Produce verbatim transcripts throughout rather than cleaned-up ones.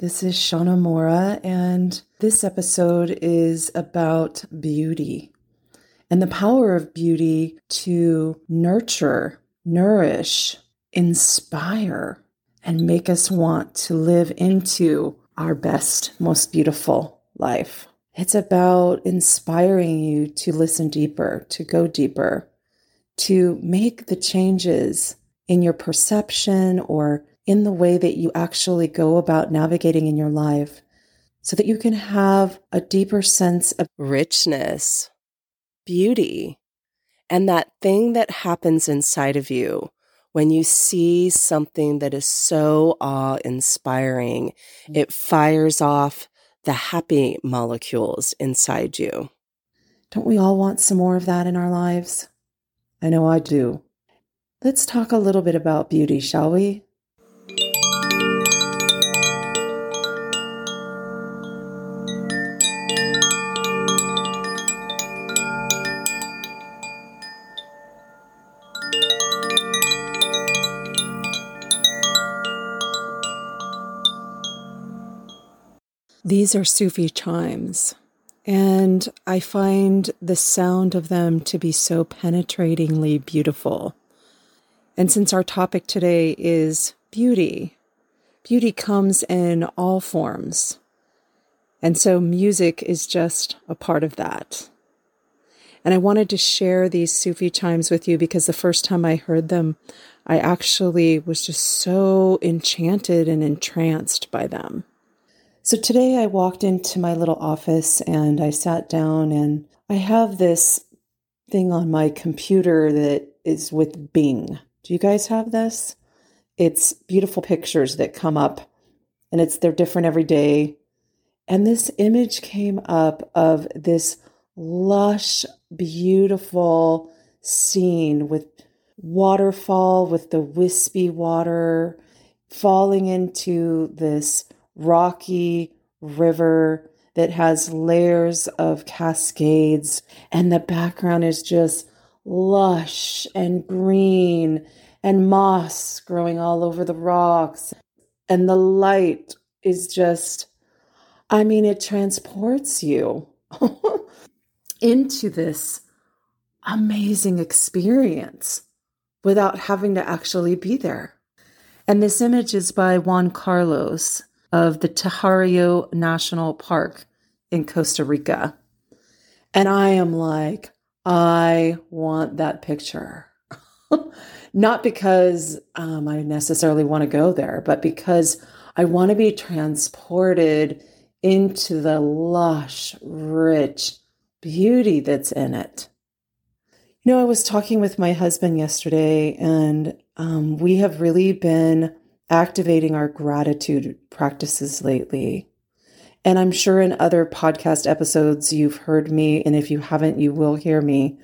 This is Shauna Mora, and this episode is about beauty and the power of beauty to nurture, nourish, inspire, and make us want to live into our best, most beautiful life. It's about inspiring you to listen deeper, to go deeper, to make the changes in your perception or in the way that you actually go about navigating in your life so that you can have a deeper sense of richness, beauty, and that thing that happens inside of you when you see something that is so awe-inspiring. It fires off the happy molecules inside you. Don't we all want some more of that in our lives? I know I do. Let's talk a little bit about beauty, shall we? These are Sufi chimes, and I find the sound of them to be so penetratingly beautiful. And since our topic today is beauty, beauty comes in all forms. And so music is just a part of that. And I wanted to share these Sufi chimes with you because the first time I heard them, I actually was just so enchanted and entranced by them. So today I walked into my little office and I sat down, and I have this thing on my computer that is with Bing. Do you guys have this? It's beautiful pictures that come up, and it's they're different every day. And this image came up of this lush, beautiful scene with waterfall, with the wispy water falling into this rocky river that has layers of cascades, and the background is just lush and green and moss growing all over the rocks. And the light is just, I mean, it transports you into this amazing experience without having to actually be there. And this image is by Juan Carlos of the Tejario National Park in Costa Rica. And I am like, I want that picture. Not because um, I necessarily want to go there, but because I want to be transported into the lush, rich beauty that's in it. You know, I was talking with my husband yesterday, and um, we have really been activating our gratitude practices lately. And I'm sure in other podcast episodes, you've heard me, and if you haven't, you will hear me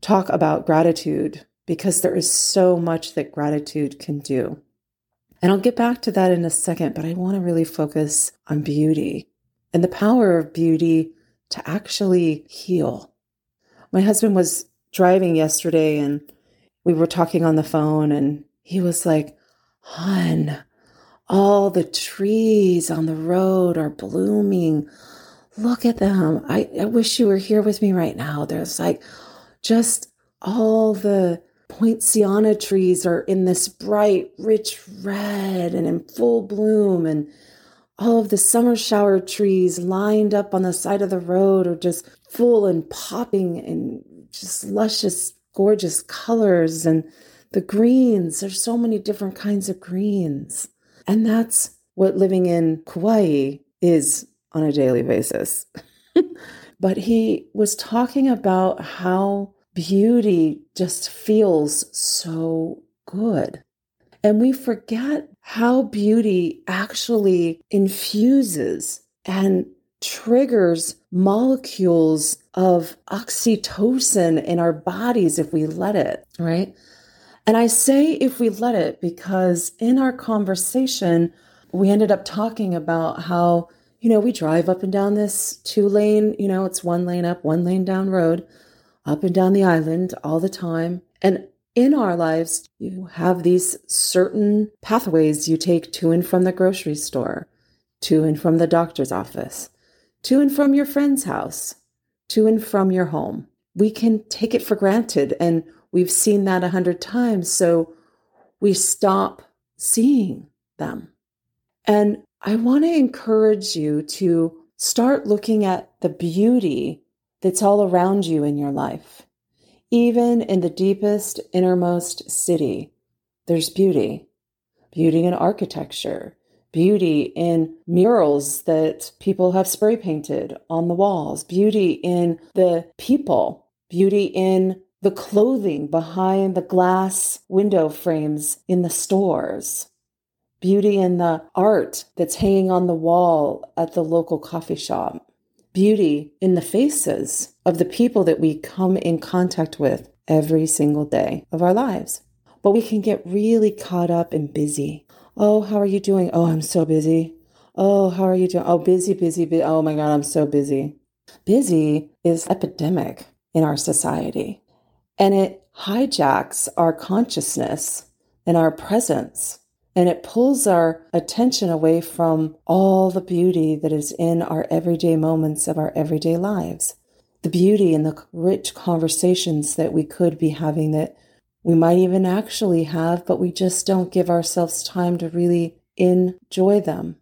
talk about gratitude, because there is so much that gratitude can do. And I'll get back to that in a second, but I want to really focus on beauty and the power of beauty to actually heal. My husband was driving yesterday, and we were talking on the phone, and he was like, "Hun, all the trees on the road are blooming. Look at them. I, I wish you were here with me right now. There's like just all the Poinciana trees are in this bright, rich red and in full bloom. And all of the summer shower trees lined up on the side of the road are just full and popping and just luscious, gorgeous colors. And the greens, there's so many different kinds of greens." And that's what living in Kauai is on a daily basis. But he was talking about how beauty just feels so good. And we forget how beauty actually infuses and triggers molecules of oxytocin in our bodies if we let it, right? And I say if we let it, because in our conversation, we ended up talking about how, you know, we drive up and down this two lane, you know, it's one lane up, one lane down road, up and down the island all the time. And in our lives, you have these certain pathways you take to and from the grocery store. to and from the doctor's office, to and from your friend's house, to and from your home. We can take it for granted, and we've seen that a hundred times, so we stop seeing them. And I want to encourage you to start looking at the beauty that's all around you in your life. Even in the deepest, innermost city, there's beauty. Beauty in architecture, beauty in murals that people have spray painted on the walls, beauty in the people, beauty in the clothing behind the glass window frames in the stores, beauty in the art that's hanging on the wall at the local coffee shop, beauty in the faces of the people that we come in contact with every single day of our lives. But we can get really caught up and busy. Oh, how are you doing? Oh, I'm so busy. Oh, how are you doing? Oh, busy, busy, busy. Oh my God, I'm so busy. Busy is epidemic in our society. And it hijacks our consciousness and our presence. And it pulls our attention away from all the beauty that is in our everyday moments of our everyday lives. The beauty and the rich conversations that we could be having that we might even actually have, but we just don't give ourselves time to really enjoy them.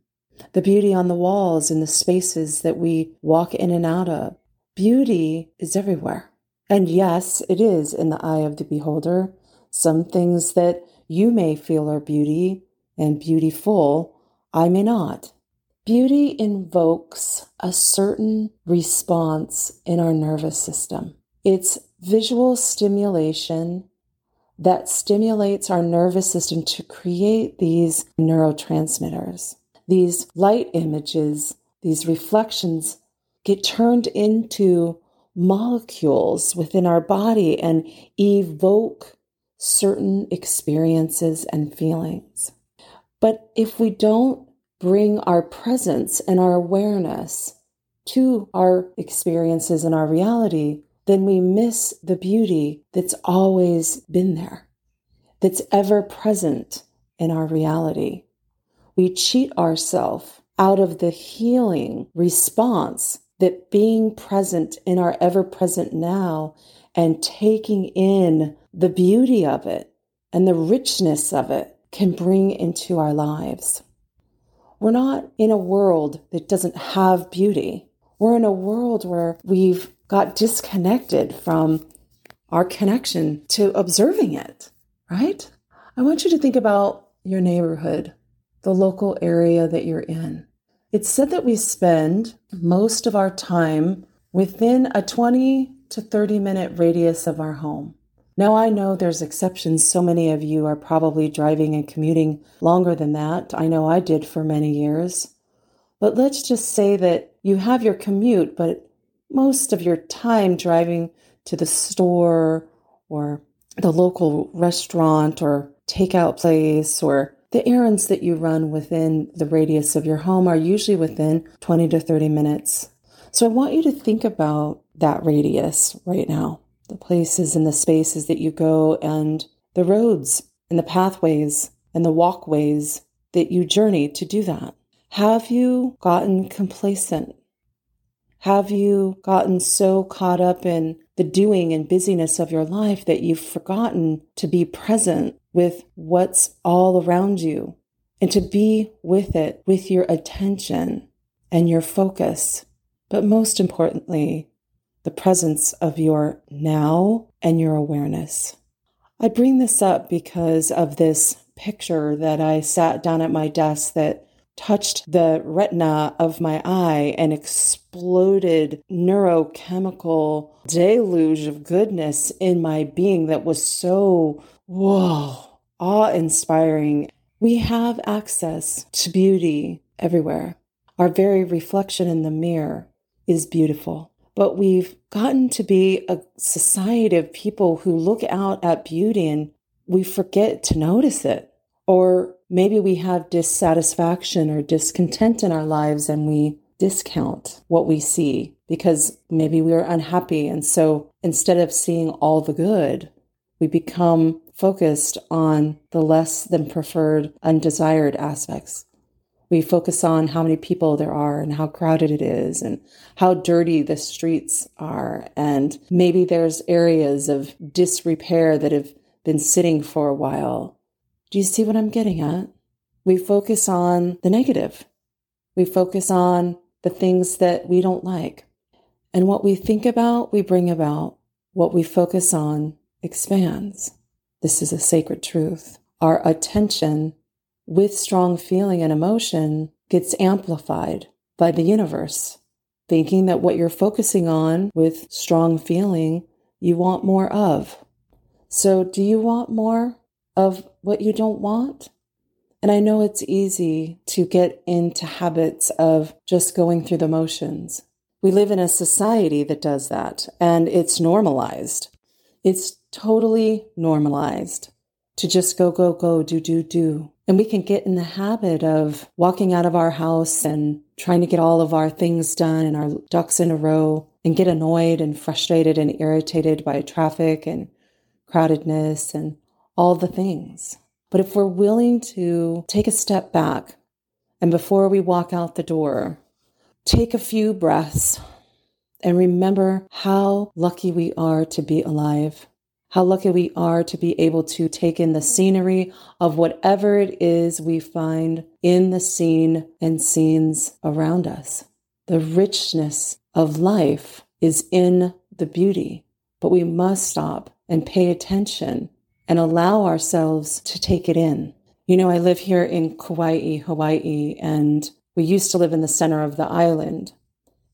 The beauty on the walls and the spaces that we walk in and out of. Beauty is everywhere. And yes, it is in the eye of the beholder. Some things that you may feel are beauty and beautiful, I may not. Beauty invokes a certain response in our nervous system. It's visual stimulation that stimulates our nervous system to create these neurotransmitters. These light images, these reflections get turned into molecules within our body and evoke certain experiences and feelings. But if we don't bring our presence and our awareness to our experiences and our reality, then we miss the beauty that's always been there, that's ever present in our reality. We cheat ourselves out of the healing response that being present in our ever-present now and taking in the beauty of it and the richness of it can bring into our lives. We're not in a world that doesn't have beauty. We're in a world where we've got disconnected from our connection to observing it, right? I want you to think about your neighborhood, the local area that you're in. It's said that we spend most of our time within a twenty to thirty minute radius of our home. Now, I know there's exceptions. So many of you are probably driving and commuting longer than that. I know I did for many years. But let's just say that you have your commute, but most of your time driving to the store or the local restaurant or takeout place or the errands that you run within the radius of your home are usually within twenty to thirty minutes. So I want you to think about that radius right now, the places and the spaces that you go and the roads and the pathways and the walkways that you journey to do that. Have you gotten complacent? Have you gotten so caught up in the doing and busyness of your life that you've forgotten to be present with what's all around you and to be with it, with your attention and your focus, but most importantly, the presence of your now and your awareness? I bring this up because of this picture that I sat down at my desk that touched the retina of my eye and exploded neurochemical deluge of goodness in my being that was so, whoa, awe-inspiring. We have access to beauty everywhere. Our very reflection in the mirror is beautiful. But we've gotten to be a society of people who look out at beauty and we forget to notice it. Or maybe we have dissatisfaction or discontent in our lives and we discount what we see because maybe we are unhappy. And so instead of seeing all the good, we become focused on the less than preferred, undesired aspects. We focus on how many people there are and how crowded it is and how dirty the streets are. And maybe there's areas of disrepair that have been sitting for a while. Do you see what I'm getting at? We focus on the negative. We focus on the things that we don't like. And what we think about, we bring about. What we focus on expands. This is a sacred truth. Our attention with strong feeling and emotion gets amplified by the universe, thinking that what you're focusing on with strong feeling, you want more of. So do you want more of what you don't want? And I know it's easy to get into habits of just going through the motions. We live in a society that does that, and it's normalized. It's totally normalized to just go, go, go, do, do, do. And we can get in the habit of walking out of our house and trying to get all of our things done and our ducks in a row and get annoyed and frustrated and irritated by traffic and crowdedness and all the things. But if we're willing to take a step back and before we walk out the door, take a few breaths and remember how lucky we are to be alive, how lucky we are to be able to take in the scenery of whatever it is we find in the scene and scenes around us. The richness of life is in the beauty, but we must stop and pay attention and allow ourselves to take it in. You know, I live here in Kauai, Hawaii, and we used to live in the center of the island,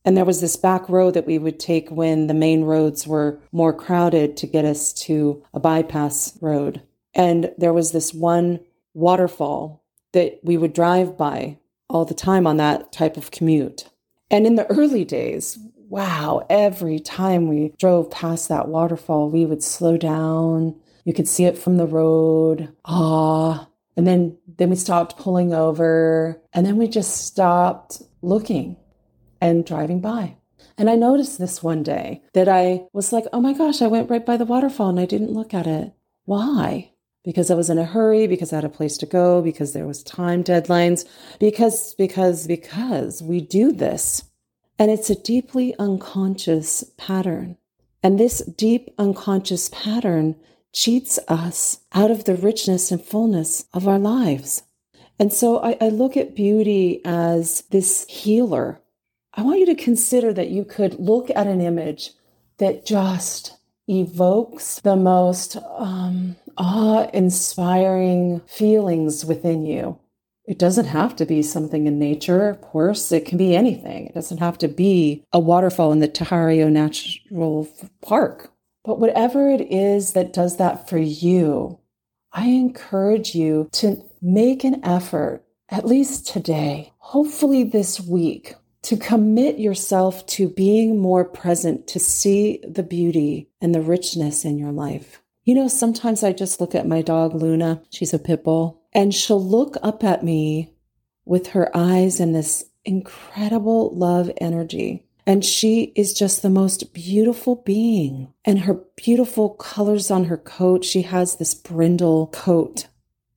and there was this back road that we would take when the main roads were more crowded to get us to a bypass road. And there was this one waterfall that we would drive by all the time on that type of commute. And in the early days, wow, every time we drove past that waterfall, we would slow down. You could see it from the road. Ah. And then, then we stopped pulling over, and then we just stopped looking and driving by. And I noticed this one day that I was like, oh my gosh, I went right by the waterfall and I didn't look at it. Why? Because I was in a hurry, because I had a place to go, because there was time deadlines, because, because, because we do this. And it's a deeply unconscious pattern. And this deep unconscious pattern cheats us out of the richness and fullness of our lives. And so I, I look at beauty as this healer. I want you to consider that you could look at an image that just evokes the most um, awe-inspiring feelings within you. It doesn't have to be something in nature, of course. It can be anything. It doesn't have to be a waterfall in the Tahario Natural Park. But whatever it is that does that for you, I encourage you to make an effort, at least today, hopefully this week, to commit yourself to being more present, to see the beauty and the richness in your life. You know, sometimes I just look at my dog, Luna. She's a pit bull. And she'll look up at me with her eyes and this incredible love energy. And she is just the most beautiful being. And her beautiful colors on her coat, she has this brindle coat,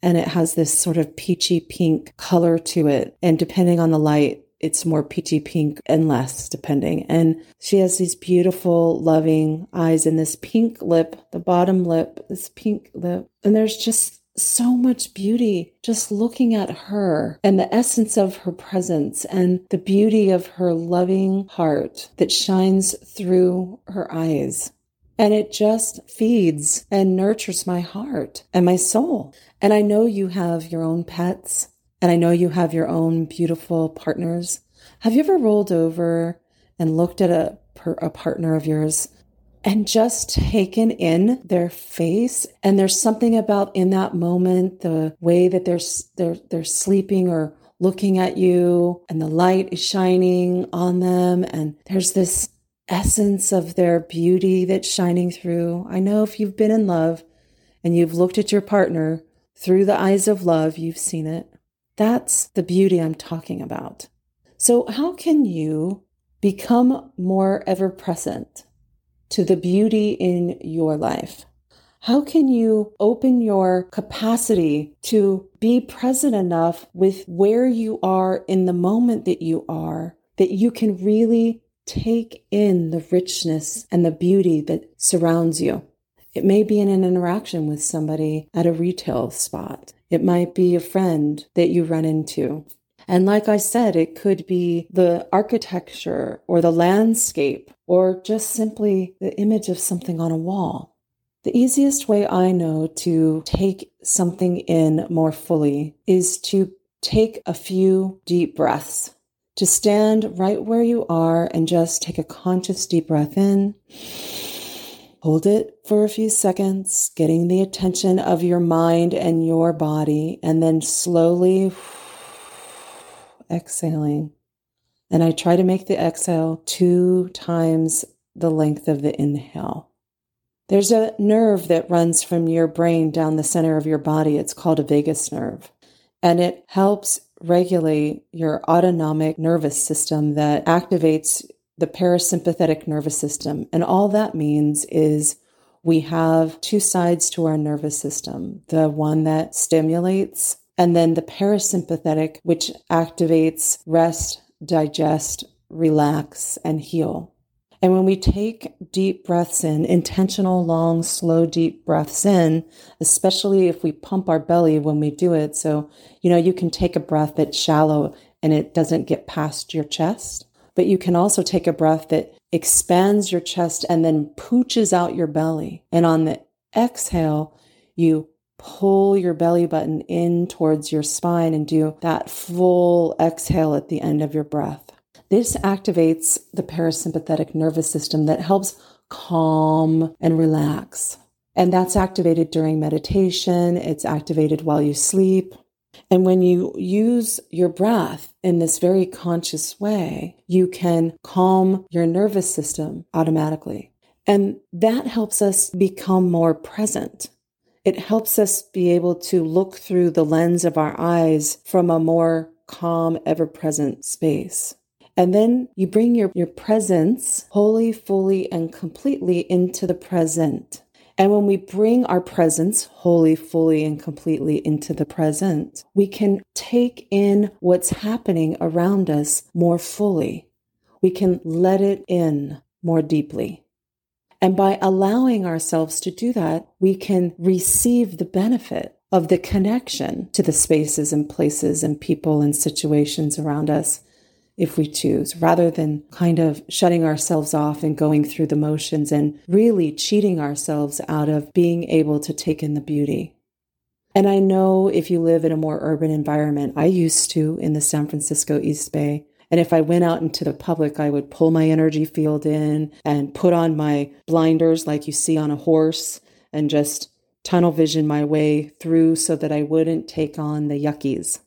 and it has this sort of peachy pink color to it. And depending on the light, it's more peachy pink and less, depending. And she has these beautiful, loving eyes and this pink lip, the bottom lip, this pink lip. And there's just so much beauty just looking at her and the essence of her presence and the beauty of her loving heart that shines through her eyes. And it just feeds and nurtures my heart and my soul. And I know you have your own pets, and I know you have your own beautiful partners. Have you ever rolled over and looked at a, a partner of yours and just taken in their face? And there's something about in that moment, the way that they're they're they're sleeping or looking at you, and the light is shining on them, and there's this essence of their beauty that's shining through. I know if you've been in love and you've looked at your partner through the eyes of love, you've seen it. That's the beauty I'm talking about. So how can you become more ever present to the beauty in your life? How can you open your capacity to be present enough with where you are in the moment that you are, that you can really take in the richness and the beauty that surrounds you? It may be in an interaction with somebody at a retail spot. It might be a friend that you run into. And like I said, it could be the architecture or the landscape or just simply the image of something on a wall. The easiest way I know to take something in more fully is to take a few deep breaths, to stand right where you are and just take a conscious deep breath in. Hold it for a few seconds, getting the attention of your mind and your body, and then slowly exhaling. And I try to make the exhale two times the length of the inhale. There's a nerve that runs from your brain down the center of your body. It's called a vagus nerve. And it helps regulate your autonomic nervous system that activates the parasympathetic nervous system. And all that means is we have two sides to our nervous system, the one that stimulates, and then the parasympathetic, which activates rest, digest, relax, and heal. And when we take deep breaths in, intentional, long, slow, deep breaths in, especially if we pump our belly when we do it, so, you know, you can take a breath that's shallow and it doesn't get past your chest, but you can also take a breath that expands your chest and then pooches out your belly. And on the exhale, you pull your belly button in towards your spine and do that full exhale at the end of your breath. This activates the parasympathetic nervous system that helps calm and relax. And that's activated during meditation. It's activated while you sleep. And when you use your breath in this very conscious way, you can calm your nervous system automatically. And that helps us become more present. It helps us be able to look through the lens of our eyes from a more calm, ever-present space. And then you bring your, your presence wholly, fully, and completely into the present. And when we bring our presence wholly, fully, and completely into the present, we can take in what's happening around us more fully. We can let it in more deeply. And by allowing ourselves to do that, we can receive the benefit of the connection to the spaces and places and people and situations around us if we choose, rather than kind of shutting ourselves off and going through the motions and really cheating ourselves out of being able to take in the beauty. And I know if you live in a more urban environment, I used to in the San Francisco East Bay, and if I went out into the public, I would pull my energy field in and put on my blinders like you see on a horse and just tunnel vision my way through so that I wouldn't take on the yuckies.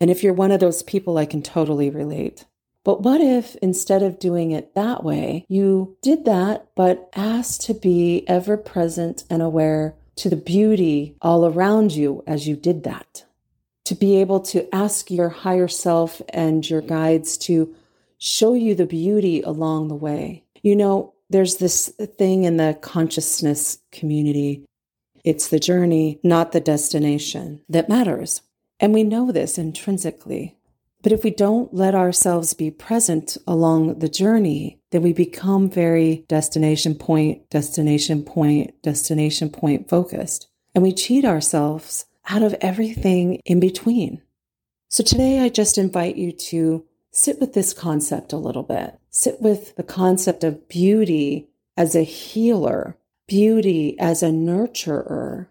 And if you're one of those people, I can totally relate. But what if instead of doing it that way, you did that, but asked to be ever present and aware to the beauty all around you as you did that? To be able to ask your higher self and your guides to show you the beauty along the way. You know, there's this thing in the consciousness community. It's the journey, not the destination, that matters. And we know this intrinsically. But if we don't let ourselves be present along the journey, then we become very destination point, destination point, destination point focused. And we cheat ourselves out of everything in between. So today I just invite you to sit with this concept a little bit. Sit with the concept of beauty as a healer, beauty as a nurturer,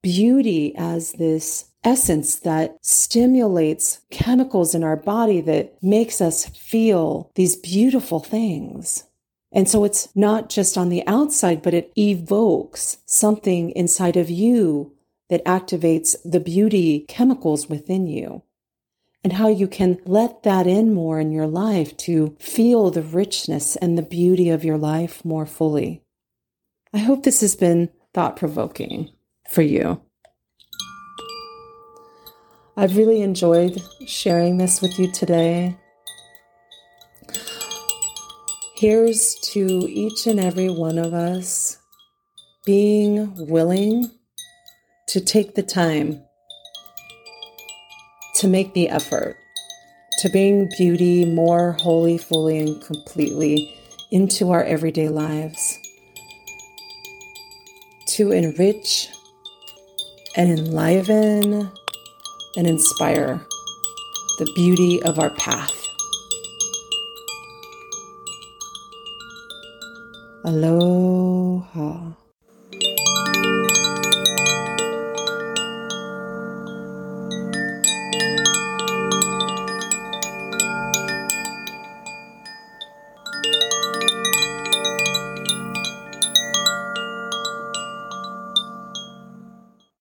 beauty as this essence that stimulates chemicals in our body that makes us feel these beautiful things. And so it's not just on the outside, but it evokes something inside of you that activates the beauty chemicals within you. And how you can let that in more in your life to feel the richness and the beauty of your life more fully. I hope this has been thought-provoking for you. I've really enjoyed sharing this with you today. Here's to each and every one of us being willing to take the time to make the effort to bring beauty more wholly, fully, and completely into our everyday lives, to enrich and enliven and inspire the beauty of our path. Aloha.